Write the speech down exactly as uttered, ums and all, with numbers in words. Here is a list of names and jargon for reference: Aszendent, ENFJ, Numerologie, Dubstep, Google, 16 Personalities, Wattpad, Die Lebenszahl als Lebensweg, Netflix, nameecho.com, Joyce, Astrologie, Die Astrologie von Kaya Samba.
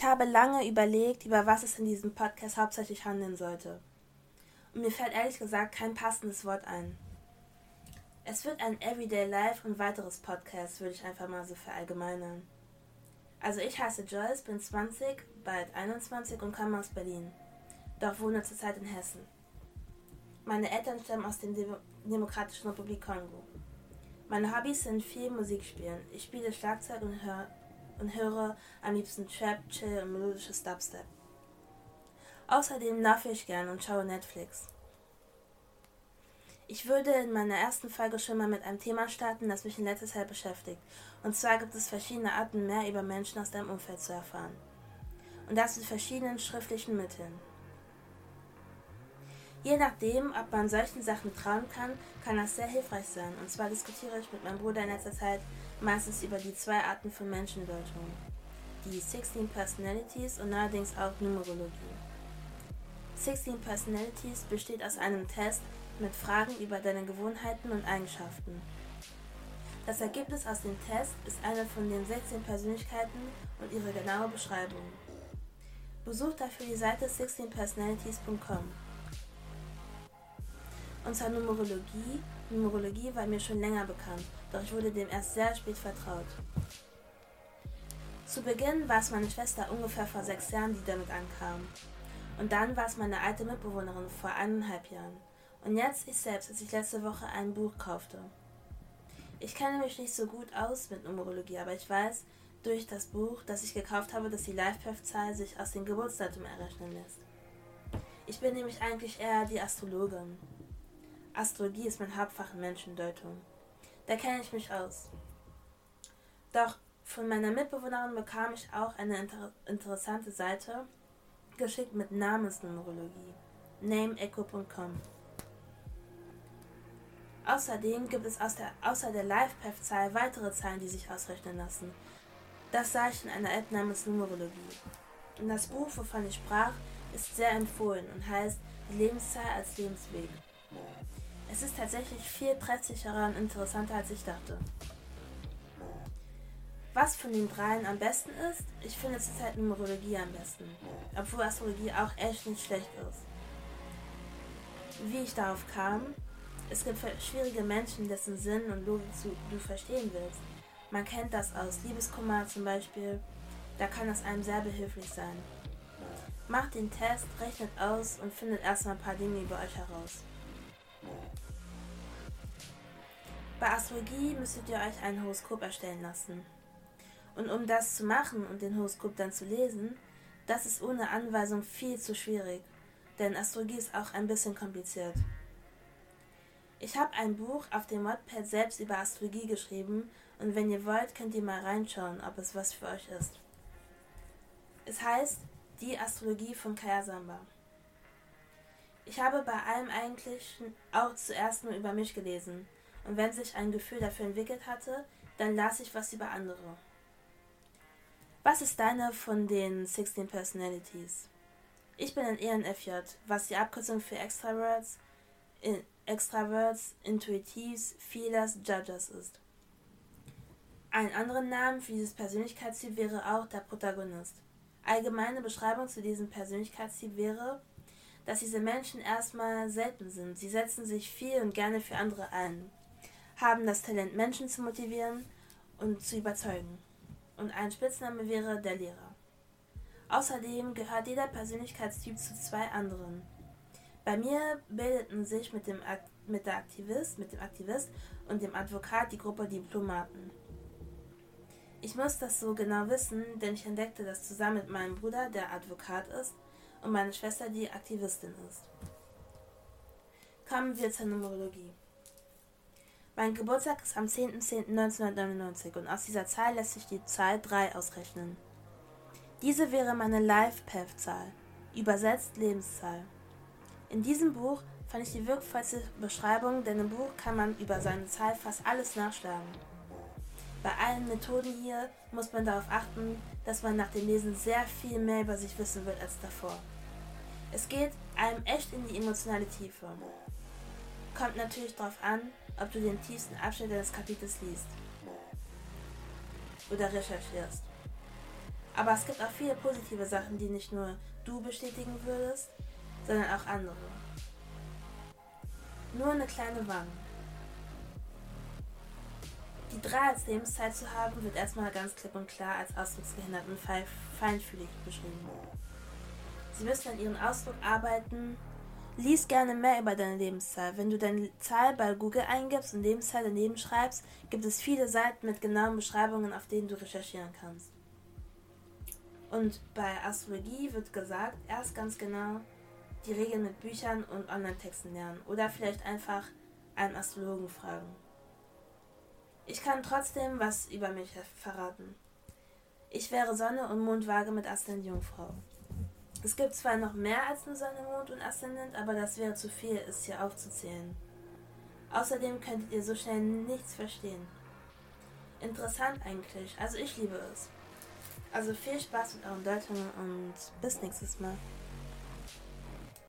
Ich habe lange überlegt, über was es in diesem Podcast hauptsächlich handeln sollte. Und mir fällt ehrlich gesagt kein passendes Wort ein. Es wird ein Everyday Life und weiteres Podcast, würde ich einfach mal so verallgemeinern. Also ich heiße Joyce, bin zwanzig, bald einundzwanzig und komme aus Berlin, doch wohne zurzeit in Hessen. Meine Eltern stammen aus der Dem- Demokratischen Republik Kongo. Meine Hobbys sind viel Musikspielen. Ich spiele Schlagzeug und, hör- und höre am liebsten Trap, Chill und melodisches Dubstep. Außerdem laufe ich gern und schaue Netflix. Ich würde in meiner ersten Folge schon mal mit einem Thema starten, das mich in letzter Zeit beschäftigt. Und zwar gibt es verschiedene Arten, mehr über Menschen aus deinem Umfeld zu erfahren. Und das mit verschiedenen schriftlichen Mitteln. Je nachdem, ob man solchen Sachen trauen kann, kann das sehr hilfreich sein. Und zwar diskutiere ich mit meinem Bruder in letzter Zeit meistens über die zwei Arten von Menschendeutungen. Die sechzehn Personalities und neuerdings auch Numerologie. sechzehn Personalities besteht aus einem Test mit Fragen über deine Gewohnheiten und Eigenschaften. Das Ergebnis aus dem Test ist eine von den sechzehn Persönlichkeiten und ihre genaue Beschreibung. Besuch dafür die Seite sechzehn personalities punkt com. Und zur Numerologie. Numerologie war mir schon länger bekannt, doch ich wurde dem erst sehr spät vertraut. Zu Beginn war es meine Schwester ungefähr vor sechs Jahren, die damit ankam. Und dann war es meine alte Mitbewohnerin vor eineinhalb Jahren. Und jetzt ich selbst, als ich letzte Woche ein Buch kaufte. Ich kenne mich nicht so gut aus mit Numerologie, aber ich weiß durch das Buch, das ich gekauft habe, dass die Life-Path-Zahl sich aus dem Geburtsdatum errechnen lässt. Ich bin nämlich eigentlich eher die Astrologin. Astrologie ist mein Hauptfach in Menschendeutung. Da kenne ich mich aus. Doch von meiner Mitbewohnerin bekam ich auch eine inter- interessante Seite, geschickt mit Namensnumerologie, name echo punkt com. Außerdem gibt es aus der, außer der Life-Path-Zahl weitere Zahlen, die sich ausrechnen lassen. Das sah ich in einer App namens Numerologie. Und das Buch, wovon ich sprach, ist sehr empfohlen und heißt Die Lebenszahl als Lebensweg. Es ist tatsächlich viel treffsicherer und interessanter, als ich dachte. Was von den dreien am besten ist? Ich finde zurzeit Numerologie am besten, obwohl Astrologie auch echt nicht schlecht ist. Wie ich darauf kam? Es gibt schwierige Menschen, dessen Sinn und Logik du verstehen willst. Man kennt das aus Liebeskummer zum Beispiel. Da kann das einem sehr behilflich sein. Macht den Test, rechnet aus und findet erstmal ein paar Dinge über euch heraus. Bei Astrologie müsstet ihr euch ein Horoskop erstellen lassen. Und um das zu machen und den Horoskop dann zu lesen, das ist ohne Anweisung viel zu schwierig, denn Astrologie ist auch ein bisschen kompliziert. Ich habe ein Buch auf dem Wattpad selbst über Astrologie geschrieben und wenn ihr wollt, könnt ihr mal reinschauen, ob es was für euch ist. Es heißt Die Astrologie von Kaya Samba. Ich habe bei allem eigentlich auch zuerst nur über mich gelesen und wenn sich ein Gefühl dafür entwickelt hatte, dann las ich was über andere. Was ist deine von den sechzehn Personalities? Ich bin ein E N F J, was die Abkürzung für Extraverts in Extraverts, Intuitives, Feelers, Judges ist. Einen anderen Namen für dieses Persönlichkeitstyp wäre auch der Protagonist. Allgemeine Beschreibung zu diesem Persönlichkeitstyp wäre, dass diese Menschen erstmal selten sind. Sie setzen sich viel und gerne für andere ein, haben das Talent, Menschen zu motivieren und zu überzeugen. Und ein Spitzname wäre der Lehrer. Außerdem gehört jeder Persönlichkeitstyp zu zwei anderen. Bei mir bildeten sich mit dem, Ak- mit der Aktivist, mit dem Aktivist und dem Advokat die Gruppe Diplomaten. Ich muss das so genau wissen, denn ich entdeckte das zusammen mit meinem Bruder, der Advokat ist, und meine Schwester, die Aktivistin ist. Kommen wir zur Numerologie. Mein Geburtstag ist am zehnten zehnten neunzehnhundertneunundneunzig und aus dieser Zahl lässt sich die Zahl drei ausrechnen. Diese wäre meine Life-Path-Zahl, übersetzt Lebenszahl. In diesem Buch fand ich die wirkvollste Beschreibung, denn im Buch kann man über seine Zahl fast alles nachschlagen. Bei allen Methoden hier muss man darauf achten, dass man nach dem Lesen sehr viel mehr über sich wissen wird als davor. Es geht einem echt in die emotionale Tiefe. Kommt natürlich darauf an, ob du den tiefsten Abschnitt des Kapitels liest oder recherchierst. Aber es gibt auch viele positive Sachen, die nicht nur du bestätigen würdest, sondern auch andere. Nur eine kleine Warnung. Die drei als Lebenszeit zu haben, wird erstmal ganz klipp und klar als ausdrucksbehindert und feinfühlig beschrieben. Sie müssen an ihrem Ausdruck arbeiten. Lies gerne mehr über deine Lebenszahl. Wenn du deine Zahl bei Google eingibst und Lebenszahl daneben schreibst, gibt es viele Seiten mit genauen Beschreibungen, auf denen du recherchieren kannst. Und bei Astrologie wird gesagt, erst ganz genau die Regeln mit Büchern und Online-Texten lernen oder vielleicht einfach einen Astrologen fragen. Ich kann trotzdem was über mich verraten. Ich wäre Sonne und Mondwaage mit Aszendent Jungfrau. Es gibt zwar noch mehr als nur Sonne, Mond und Aszendent, aber das wäre zu viel, es hier aufzuzählen. Außerdem könntet ihr so schnell nichts verstehen. Interessant eigentlich, also ich liebe es. Also viel Spaß mit euren Deutungen und bis nächstes Mal.